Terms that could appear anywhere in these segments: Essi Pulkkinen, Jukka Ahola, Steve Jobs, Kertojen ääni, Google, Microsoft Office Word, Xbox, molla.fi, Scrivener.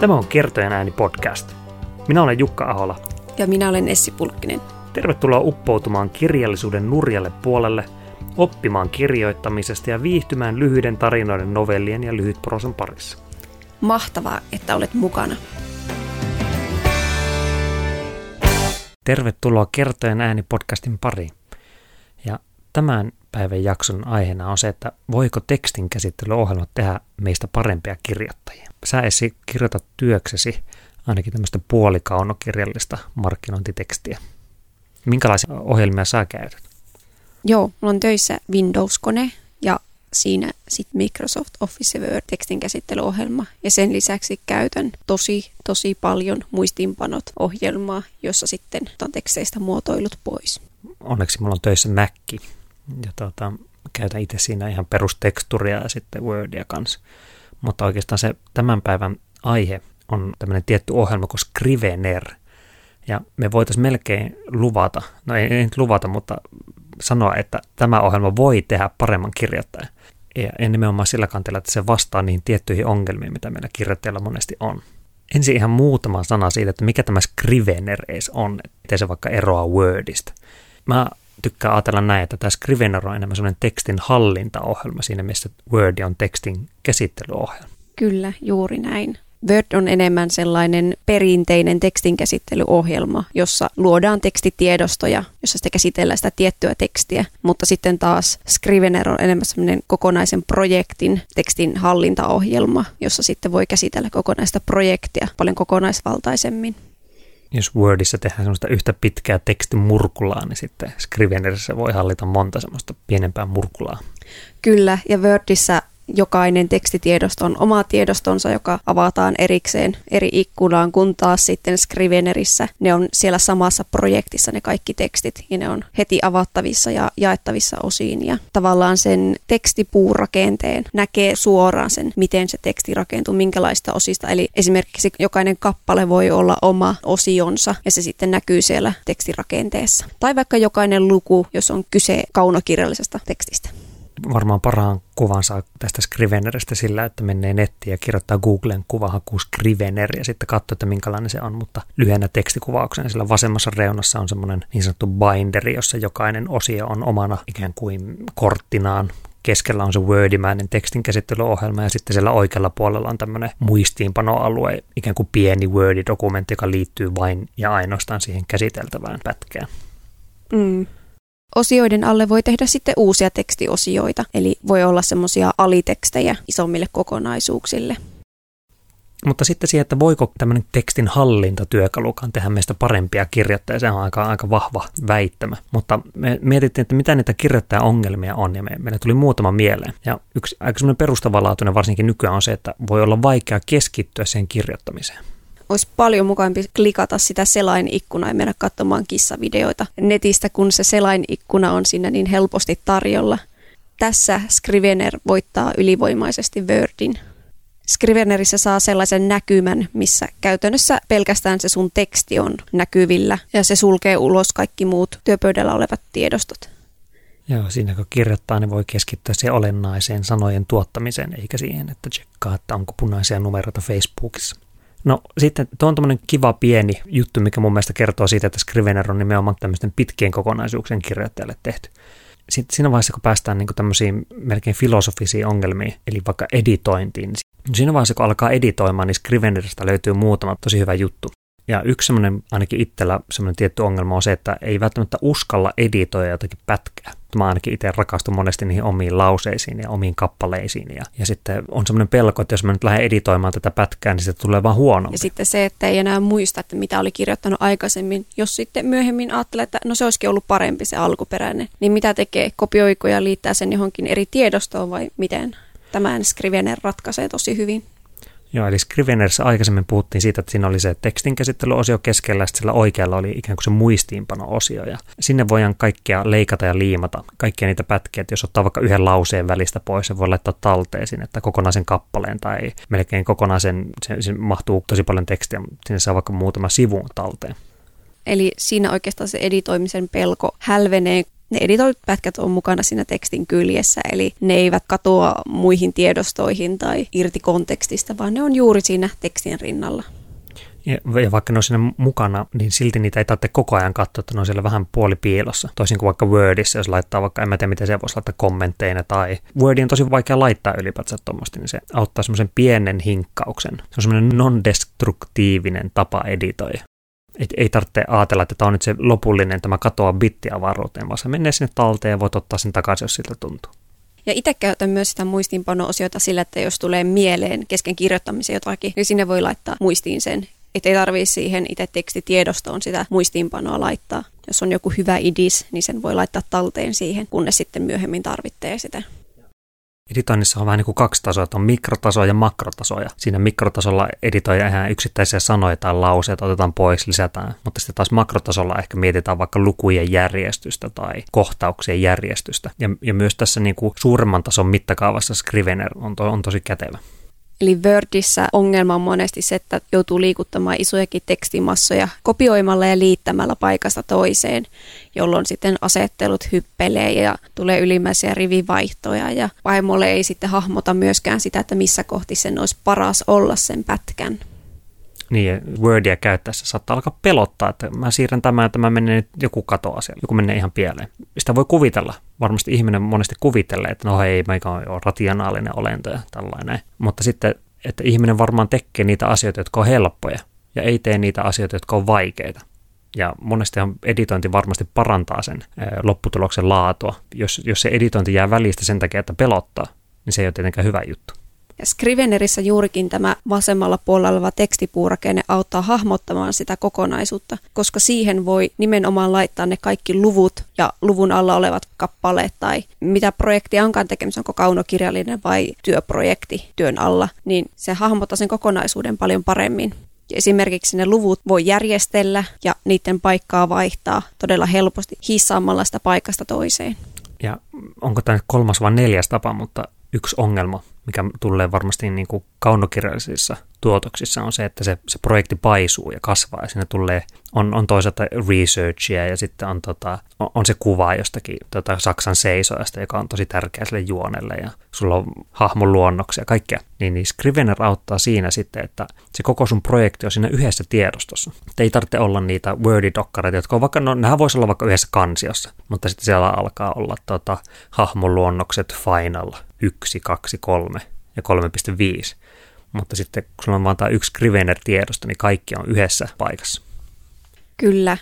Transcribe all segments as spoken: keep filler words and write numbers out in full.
Tämä on Kertojen ääni podcast. Minä olen Jukka Ahola. Ja minä olen Essi Pulkkinen. Tervetuloa uppoutumaan kirjallisuuden nurjalle puolelle, oppimaan kirjoittamisesta ja viihtymään lyhyiden tarinoiden, novellien ja lyhytprosan parissa. Mahtavaa, että olet mukana. Tervetuloa Kertojen ääni podcastin pariin. Ja tämän päivän jakson aiheena on se, että voiko tekstin käsittelyohjelmat tehdä meistä parempia kirjoittajia. Sä, Essi, kirjoitat työksesi ainakin tämmöistä puolikaunokirjallista markkinointitekstiä. Minkälaisia ohjelmia sä käytät? Joo, mulla on töissä Windows-kone ja siinä sitten Microsoft Office Word tekstin käsittelyohjelma. Ja sen lisäksi käytän tosi, tosi paljon muistiinpanot ohjelmaa, jossa sitten otan teksteistä muotoilut pois. Onneksi mulla on töissä Mac. Ja tuota, käytän itse siinä ihan perusteksturia ja sitten Wordia kanssa. Mutta oikeastaan se tämän päivän aihe on tämmöinen tietty ohjelma kuin Scrivener. Ja me voitaisiin melkein luvata, no ei, ei nyt luvata, mutta sanoa, että tämä ohjelma voi tehdä paremman kirjoittajan. Ja nimenomaan sillä kantilla, että se vastaa niihin tiettyihin ongelmiin, mitä meillä kirjoittajilla monesti on. Ensin ihan muutama sana siitä, että mikä tämä Scrivener edes on, ettei se vaikka eroa Wordista. Mä tykkään ajatella näin, että tämä Scrivener on enemmän sellainen tekstin hallintaohjelma siinä, missä Word on tekstin käsittelyohjelma. Kyllä, juuri näin. Word on enemmän sellainen perinteinen tekstinkäsittelyohjelma, jossa luodaan tekstitiedostoja, jossa sitä käsitellään sitä tiettyä tekstiä, mutta sitten taas Scrivener on enemmän sellainen kokonaisen projektin tekstin hallintaohjelma, jossa sitten voi käsitellä kokonaista projektia paljon kokonaisvaltaisemmin. Jos Wordissa tehdään semmoista yhtä pitkää tekstimurkulaa, niin sitten Scrivenerissä voi hallita monta semmoista pienempää murkulaa. Kyllä, ja Wordissä jokainen tekstitiedosto on oma tiedostonsa, joka avataan erikseen eri ikkunaan, kun taas sitten Scrivenerissä ne on siellä samassa projektissa ne kaikki tekstit, ja ne on heti avattavissa ja jaettavissa osiin, ja tavallaan sen tekstipuurakenteen näkee suoraan sen, miten se teksti rakentuu, minkälaista osista, eli esimerkiksi jokainen kappale voi olla oma osionsa, ja se sitten näkyy siellä tekstirakenteessa, tai vaikka jokainen luku, jos on kyse kaunokirjallisesta tekstistä. Varmaan parhaan kuvan saa tästä Scriveneristä sillä, että menee nettiin ja kirjoittaa Googlen kuvahaku Scrivener ja sitten katsoo, että minkälainen se on, mutta lyhyenä tekstikuvauksena sillä vasemmassa reunassa on semmoinen niin sanottu binderi, jossa jokainen osio on omana ikään kuin korttinaan. Keskellä on se Wordimäinen tekstin käsittelyohjelma ja sitten siellä oikealla puolella on tämmöinen muistiinpanoalue, ikään kuin pieni Word-dokumentti, joka liittyy vain ja ainoastaan siihen käsiteltävään pätkään. Mm. Osioiden alle voi tehdä sitten uusia tekstiosioita, eli voi olla semmoisia alitekstejä isommille kokonaisuuksille. Mutta sitten siihen, että voiko tämmöinen tekstin hallintatyökalukaan tehdä meistä parempia kirjoittajia, se on aika, aika vahva väittämä. Mutta me mietittiin, että mitä niitä kirjoittajaongelmia on, ja me, meillä tuli muutama mieleen. Ja yksi aika semmoinen perustavanlaatuinen varsinkin nykyään on se, että voi olla vaikea keskittyä sen kirjoittamiseen. Olisi paljon mukavampi klikata sitä selainikkuna ja mennä katsomaan kissavideoita netistä, kun se selainikkuna on siinä niin helposti tarjolla. Tässä Scrivener voittaa ylivoimaisesti Wordin. Scrivenerissä saa sellaisen näkymän, missä käytännössä pelkästään se sun teksti on näkyvillä ja se sulkee ulos kaikki muut työpöydällä olevat tiedostot. Joo, siinä kun kirjoittaa, niin voi keskittyä siihen olennaiseen sanojen tuottamiseen, eikä siihen, että tsekkaa, että onko punaisia numeroita Facebookissa. No sitten tuo on tämmöinen kiva pieni juttu, mikä mun mielestä kertoo siitä, että Scrivener on nimenomaan tämmöisten pitkien kokonaisuuksien kirjoittajalle tehty. Sitten siinä vaiheessa, kun päästään niin kuin tämmöisiin melkein filosofisiin ongelmiin, eli vaikka editointiin, niin siinä vaiheessa, kun alkaa editoimaan, niin Scrivenerista löytyy muutama tosi hyvä juttu. Ja yksi semmoinen, ainakin itsellä semmoinen tietty ongelma on se, että ei välttämättä uskalla editoida jotakin pätkää. Mä ainakin itse rakastun monesti niihin omiin lauseisiin ja omiin kappaleisiin. Ja, ja sitten on semmoinen pelko, että jos mä nyt lähden editoimaan tätä pätkää, niin se tulee vaan huonompi. Ja sitten se, että ei enää muista, että mitä oli kirjoittanut aikaisemmin. Jos sitten myöhemmin ajattelee, että no se olisikin ollut parempi se alkuperäinen, niin mitä tekee? Kopioiko ja liittää sen johonkin eri tiedostoon vai miten? Tämän Scrivener ratkaisee tosi hyvin. Joo, eli Scrivenerissä aikaisemmin puhuttiin siitä, että siinä oli se tekstinkäsittelyosio keskellä, ja sitten sillä oikealla oli ikään kuin se muistiinpano-osio, ja sinne voidaan kaikkea leikata ja liimata, kaikkia niitä pätkiä, että jos ottaa vaikka yhden lauseen välistä pois, se voi laittaa talteen sinne, että kokonaisen kappaleen, tai melkein kokonaisen, se, se mahtuu tosi paljon tekstiä, mutta sinne saa vaikka muutama sivun talteen. Eli siinä oikeastaan se editoimisen pelko hälvenee. Ne editoidut pätkät on mukana siinä tekstin kyljessä, eli ne eivät katoa muihin tiedostoihin tai irti kontekstista, vaan ne on juuri siinä tekstin rinnalla. Ja vaikka ne on siinä mukana, niin silti niitä ei tarvitse koko ajan katsoa, että ne on siellä vähän puolipiilossa. Toisin kuin vaikka Wordissa, jos laittaa vaikka, en mä tiedä miten se voisi laittaa kommentteina tai Wordiin on tosi vaikea laittaa ylipäätään tuommoista, niin se auttaa semmoisen pienen hinkkauksen. Se on semmoinen non-destruktiivinen tapa editoida. Et ei tarvitse ajatella, että tämä on nyt se lopullinen, tämä katoaa bittiavaruuteen, vaan se menee sinne talteen ja voit ottaa sen takaisin, jos siltä tuntuu. Ja itse käytän myös sitä muistiinpano-osiota sillä, että jos tulee mieleen kesken kirjoittamisen jotakin, niin sinne voi laittaa muistiin sen. Että ei tarvitse siihen itse tekstitiedostoon sitä muistiinpanoa laittaa. Jos on joku hyvä idis, niin sen voi laittaa talteen siihen, kunnes sitten myöhemmin tarvitsee sitä. Editoinnissa on vähän niin kuin kaksi tasoa, että on mikrotaso ja makrotaso. Ja siinä mikrotasolla editoidaan ihan yksittäisiä sanoja tai lauseita, otetaan pois, lisätään. Mutta sitten taas makrotasolla ehkä mietitään vaikka lukujen järjestystä tai kohtauksien järjestystä. Ja, ja myös tässä niin kuin suuremman tason mittakaavassa Scrivener on, to, on tosi kätevä. Eli Wordissä ongelma on monesti se, että joutuu liikuttamaan isojakin tekstimassoja kopioimalla ja liittämällä paikasta toiseen, jolloin sitten asettelut hyppelee ja tulee ylimmäisiä rivivaihtoja ja vaimolle ei sitten hahmota myöskään sitä, että missä kohti sen olisi paras olla sen pätkän. Niin, Wordia käyttäessä saattaa alkaa pelottaa, että mä siirrän tämän ja tämä menee nyt, joku katoaa siellä, joku menee ihan pieleen. Sitä voi kuvitella. Varmasti ihminen monesti kuvittelee, että no hei, meikä on rationaalinen olento ja tällainen. Mutta sitten, että ihminen varmaan tekee niitä asioita, jotka on helppoja ja ei tee niitä asioita, jotka on vaikeita. Ja monestihan editointi varmasti parantaa sen lopputuloksen laatua. Jos, jos se editointi jää välistä sen takia, että pelottaa, niin se ei ole tietenkään hyvä juttu. Ja Scrivenerissä juurikin tämä vasemmalla puolella oleva tekstipuurakenne auttaa hahmottamaan sitä kokonaisuutta, koska siihen voi nimenomaan laittaa ne kaikki luvut ja luvun alla olevat kappaleet tai mitä projektia onkaan tekemässä, onko kaunokirjallinen vai työprojekti työn alla, niin se hahmottaa sen kokonaisuuden paljon paremmin. Ja esimerkiksi ne luvut voi järjestellä ja niiden paikkaa vaihtaa todella helposti hiissaamalla sitä paikasta toiseen. Ja onko tämä kolmas vai neljäs tapa, mutta yksi ongelma, mikä tulee varmasti niin kuin kaunokirjallisissa tuotoksissa, on se, että se, se projekti paisuu ja kasvaa. Ja siinä tulee, on, on toisaalta researchia ja sitten on, tota, on, on se kuva jostakin tota Saksan seisojasta, joka on tosi tärkeä sille juonelle. Ja sulla on hahmon luonnoksia ja kaikkea. Niin, niin Scrivener auttaa siinä sitten, että se koko sun projekti on siinä yhdessä tiedostossa. Et ei tarvitse olla niitä Word-dokkareita, jotka on vaikka, no nehän voisi olla vaikka yhdessä kansiossa, mutta sitten siellä alkaa olla tota, hahmon luonnokset final yksi, kaksi, kolme ja kolme pilkku viisi. Mutta sitten kun sulla on vaan tämä yksi Scrivener-tiedosto, niin kaikki on yhdessä paikassa. Kyllä.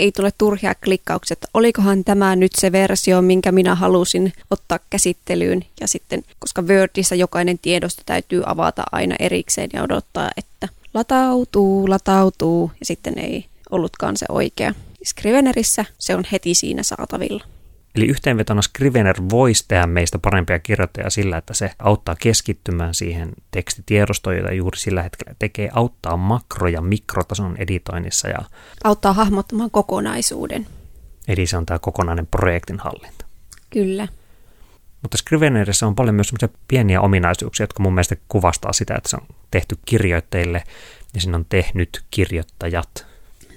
Ei tule turhia klikkauksia, että olikohan tämä nyt se versio, minkä minä halusin ottaa käsittelyyn. Ja sitten, koska Wordissä jokainen tiedosto täytyy avata aina erikseen ja odottaa, että latautuu, latautuu. Ja sitten ei ollutkaan se oikea. Scrivenerissä se on heti siinä saatavilla. Eli yhteenvetona Scrivener voisi tehdä meistä parempia kirjoittajia sillä, että se auttaa keskittymään siihen tekstitiedostoon, jota juuri sillä hetkellä tekee, auttaa makro- ja mikrotason editoinnissa. Ja auttaa hahmottamaan kokonaisuuden. Eli se on tämä kokonainen projektin hallinta. Kyllä. Mutta Scrivenerissä on paljon myös sellaisia pieniä ominaisuuksia, jotka mun mielestä kuvastaa sitä, että se on tehty kirjoittajille ja sen on tehnyt kirjoittajat.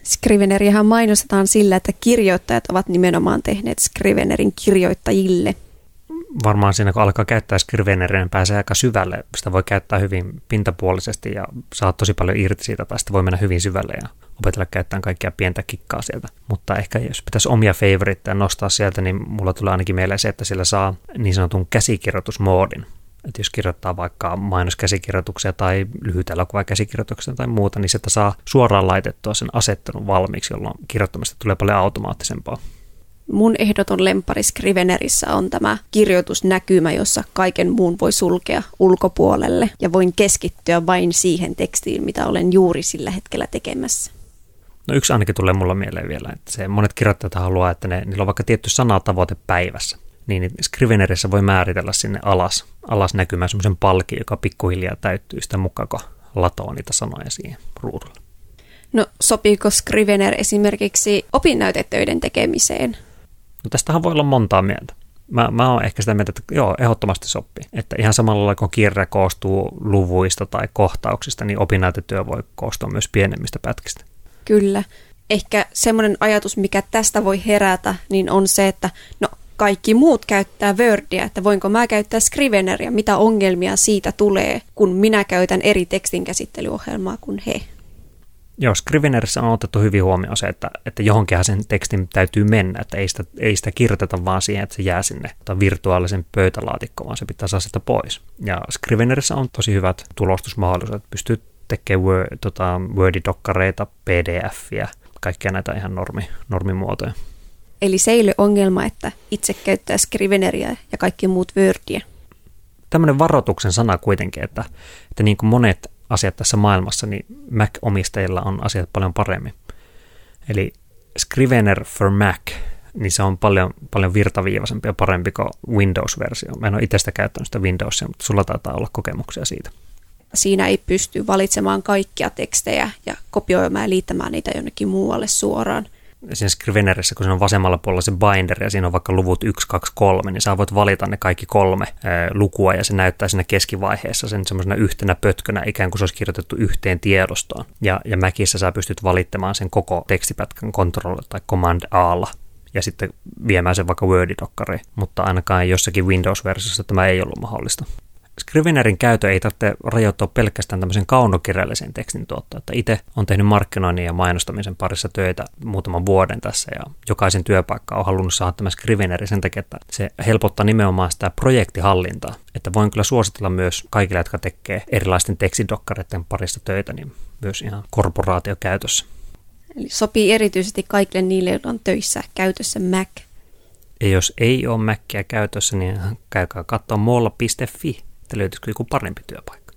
Scriveneriähän mainostetaan sillä, että kirjoittajat ovat nimenomaan tehneet Scrivenerin kirjoittajille. Varmaan siinä, kun alkaa käyttää Scriveneria, niin pääsee aika syvälle. Sitä voi käyttää hyvin pintapuolisesti ja saa tosi paljon irti siitä, tai sitä voi mennä hyvin syvälle ja opetella käyttämään kaikkia pientä kikkaa sieltä. Mutta ehkä jos pitäisi omia favoritteja nostaa sieltä, niin mulla tulee ainakin mieleen se, että siellä saa niin sanotun käsikirjoitusmoodin. Että jos kirjoittaa vaikka mainoskäsikirjoituksia tai lyhyt elokuvaa käsikirjoituksia tai muuta, niin sitä saa suoraan laitettua sen asettelun valmiiksi, jolloin kirjoittamista tulee paljon automaattisempaa. Mun ehdoton lemppari Scrivenerissä on tämä kirjoitusnäkymä, jossa kaiken muun voi sulkea ulkopuolelle ja voin keskittyä vain siihen tekstiin, mitä olen juuri sillä hetkellä tekemässä. No yksi ainakin tulee mulla mieleen vielä, että se monet kirjoittajat haluaa, että ne, niillä on vaikka tietty sanatavoite päivässä. Niin Scrivenerissä voi määritellä sinne alas, alas näkymään semmoisen palkin, joka pikkuhiljaa täyttyy sitä mukaan, kun latoo niitä sanoja siihen ruudulle. No sopiiko Scrivener esimerkiksi opinnäytetöiden tekemiseen? No tästähän voi olla montaa mieltä. Mä, mä oon ehkä sitä mieltä, että joo, ehdottomasti sopii. Että ihan samalla lailla, kun kirja koostuu luvuista tai kohtauksista, niin opinnäytetyö voi koostua myös pienemmistä pätkistä. Kyllä. ehkä semmoinen ajatus, mikä tästä voi herätä, niin on se, että no kaikki muut käyttää Wordia, että voinko mä käyttää Scriveneria, mitä ongelmia siitä tulee, kun minä käytän eri tekstinkäsittelyohjelmaa kuin he. Joo, Scrivenerissä on otettu hyvin huomioon se, että, että johonkinhan sen tekstin täytyy mennä, että ei sitä, ei sitä kirjoiteta vaan siihen, että se jää sinne virtuaalisen pöytälaatikkoon, vaan se pitää saada sitä pois. Ja Scrivenerissä on tosi hyvät tulostusmahdollisuudet, pystyy tekemään word, tota, Word-dokkareita, P D F-iä, kaikkia näitä ihan normi, normimuotoja. Eli se ei ole ongelma, että itse käyttää Scriveneria ja kaikki muut Wordia. Tämmöinen varoituksen sana kuitenkin, että, että niin kuin monet asiat tässä maailmassa, niin Mac-omistajilla on asiat paljon paremmin. Eli Scrivener for Mac, niin se on paljon, paljon virtaviivaisempi ja parempi kuin Windows-versio. Mä en ole itsestä käyttänyt sitä Windowsia, mutta sulla taitaa olla kokemuksia siitä. Siinä ei pysty valitsemaan kaikkia tekstejä ja kopioimaan ja liittämään niitä jonnekin muualle suoraan. Siinä Scrivenerissä, kun siinä on vasemmalla puolella se binder ja siinä on vaikka luvut yksi, kaksi, kolme, niin sä voit valita ne kaikki kolme ää, lukua ja se näyttää siinä keskivaiheessa sen semmoisena yhtenä pötkönä, ikään kuin se olisi kirjoitettu yhteen tiedostoon. Ja, ja Macissä sä pystyt valittamaan sen koko tekstipätkän Ctrl tai Command-A:lla ja sitten viemään sen vaikka Word-dokkariin, mutta ainakaan jossakin Windows-versiossa tämä ei ollut mahdollista. Scrivenerin käytö ei tarvitse rajoittua pelkästään tämmöisen kaunokirjallisen tekstin tuottoon. Itse olen tehnyt markkinoinnin ja mainostamisen parissa töitä muutaman vuoden tässä ja jokaisen työpaikka on halunnut saada tämä Scriveneri sen takia, että se helpottaa nimenomaan sitä projektihallintaa. Että voin kyllä suositella myös kaikille, jotka tekee erilaisten tekstidokkareiden parissa töitä, niin myös ihan korporaatiokäytössä. Eli sopii erityisesti kaikille niille, joilla on töissä käytössä Mac. Ja jos ei ole Macia käytössä, niin käykää katsoa molla piste fi. Että löytyisikö joku parempi työpaikka.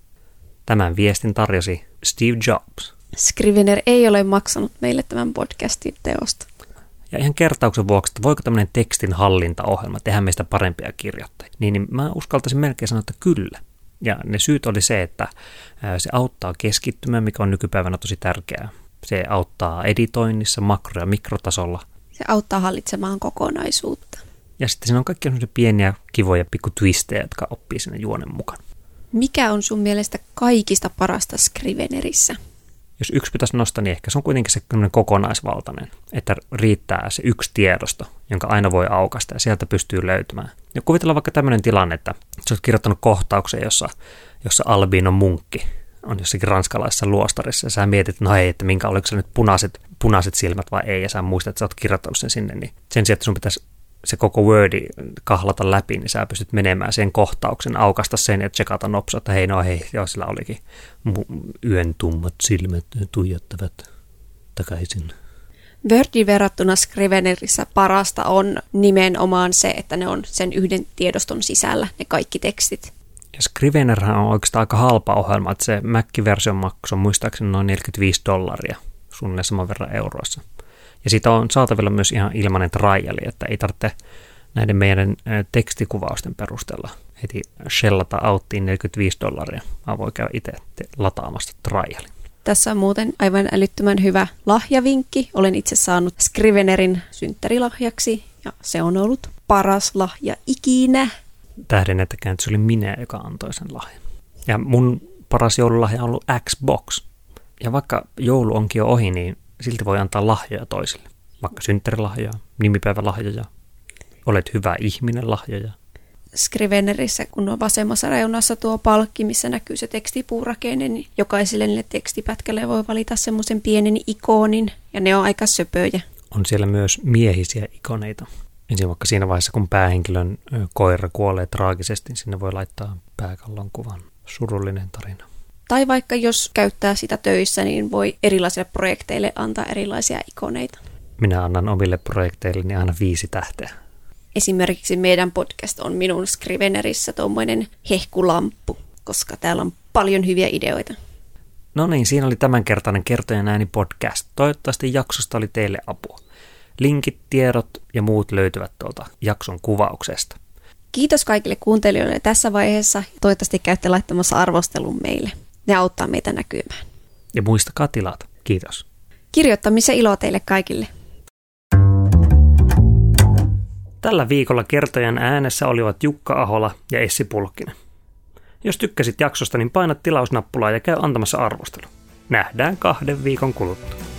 Tämän viestin tarjosi Steve Jobs. Scrivener ei ole maksanut meille tämän podcastin teosta. Ja ihan kertauksen vuoksi, että voiko tämmöinen tekstin hallintaohjelma tehdä meistä parempia kirjoittajia, niin, niin mä uskaltaisin melkein sanoa, että kyllä. Ja ne syyt oli se, että se auttaa keskittymään, mikä on nykypäivänä tosi tärkeää. Se auttaa editoinnissa, makro- ja mikrotasolla. Se auttaa hallitsemaan kokonaisuutta. Ja sitten siinä on kaikkia sellaisia pieniä, kivoja, pikku twistejä, jotka oppii sinne juonen mukaan. Mikä on sun mielestä kaikista parasta Scrivenerissä? Jos yksi pitäisi nostaa, niin ehkä se on kuitenkin se kokonaisvaltainen, että riittää se yksi tiedosto, jonka aina voi aukaista ja sieltä pystyy löytämään. Ja kuvitellaan vaikka tämmöinen tilanne, että sä oot kirjoittanut kohtauksen, jossa, jossa albino munkki on jossakin ranskalaisessa luostarissa ja sä mietit, no hei, että minkä oliko se nyt punaiset, punaiset silmät vai ei ja sä muistat, että sä oot kirjoittanut sen sinne, niin sen sijaan, että sun pitäisi se koko Wordi kahlata läpi, niin sä pystyt menemään sen kohtauksen, aukasta sen ja tsekata nopsa, että hei, no hei, joo, sillä olikin yön tummat silmät tuijottavat takaisin. Wordiin verrattuna Scrivenerissä parasta on nimenomaan se, että ne on sen yhden tiedoston sisällä, ne kaikki tekstit. Ja Scrivenerhän on oikeastaan aika halpa ohjelma, että se Mac-versio maksaa muistaakseni noin neljäkymmentäviisi dollaria, suunnilleen saman verran euroissa. Ja siitä on saatavilla myös ihan ilmainen trial, että ei tarvitse näiden meidän tekstikuvausten perusteella heti shellata outtiin neljäkymmentäviisi dollaria, vaan voi käydä itse lataamassa trialin. Tässä on muuten aivan älyttömän hyvä lahjavinkki. Olen itse saanut Scrivenerin synttärilahjaksi ja se on ollut paras lahja ikinä. Tähdennettäkään, että se oli minä, joka antoi sen lahjan. Ja mun paras joululahja on ollut Xbox. Ja vaikka joulu onkin jo ohi, niin silti voi antaa lahjoja toisille, vaikka synttärilahjoja, nimipäivälahjoja, olet hyvä ihminen -lahjoja. Scrivenerissä, kun on vasemmassa reunassa tuo palkki, missä näkyy se tekstipuurakenne, niin jokaiselle niille tekstipätkälle voi valita semmoisen pienen ikonin, ja ne on aika söpöjä. On siellä myös miehisiä ikoneita. Ensin vaikka siinä vaiheessa, kun päähenkilön koira kuolee traagisesti, sinne voi laittaa pääkallon kuvan. Surullinen tarina. Tai vaikka jos käyttää sitä töissä, niin voi erilaisille projekteille antaa erilaisia ikoneita. Minä annan omille projekteilleni aina viisi tähteä. Esimerkiksi meidän podcast on minun Scrivenerissä tuommoinen hehkulamppu, koska täällä on paljon hyviä ideoita. No niin, siinä oli tämänkertainen Kertojen ääni -podcast. Toivottavasti jaksosta oli teille apua. Linkit, tiedot ja muut löytyvät tuolta jakson kuvauksesta. Kiitos kaikille kuuntelijoille tässä vaiheessa. Toivottavasti käytte laittamassa arvostelun meille. Ne auttaa meitä näkymään. Ja muistakaa tilata. Kiitos. Kirjoittamisen ilo teille kaikille. Tällä viikolla kertojan äänessä olivat Jukka Ahola ja Essi Pulkkinen. Jos tykkäsit jaksosta, niin paina tilausnappulaa ja käy antamassa arvostelu. Nähdään kahden viikon kuluttua.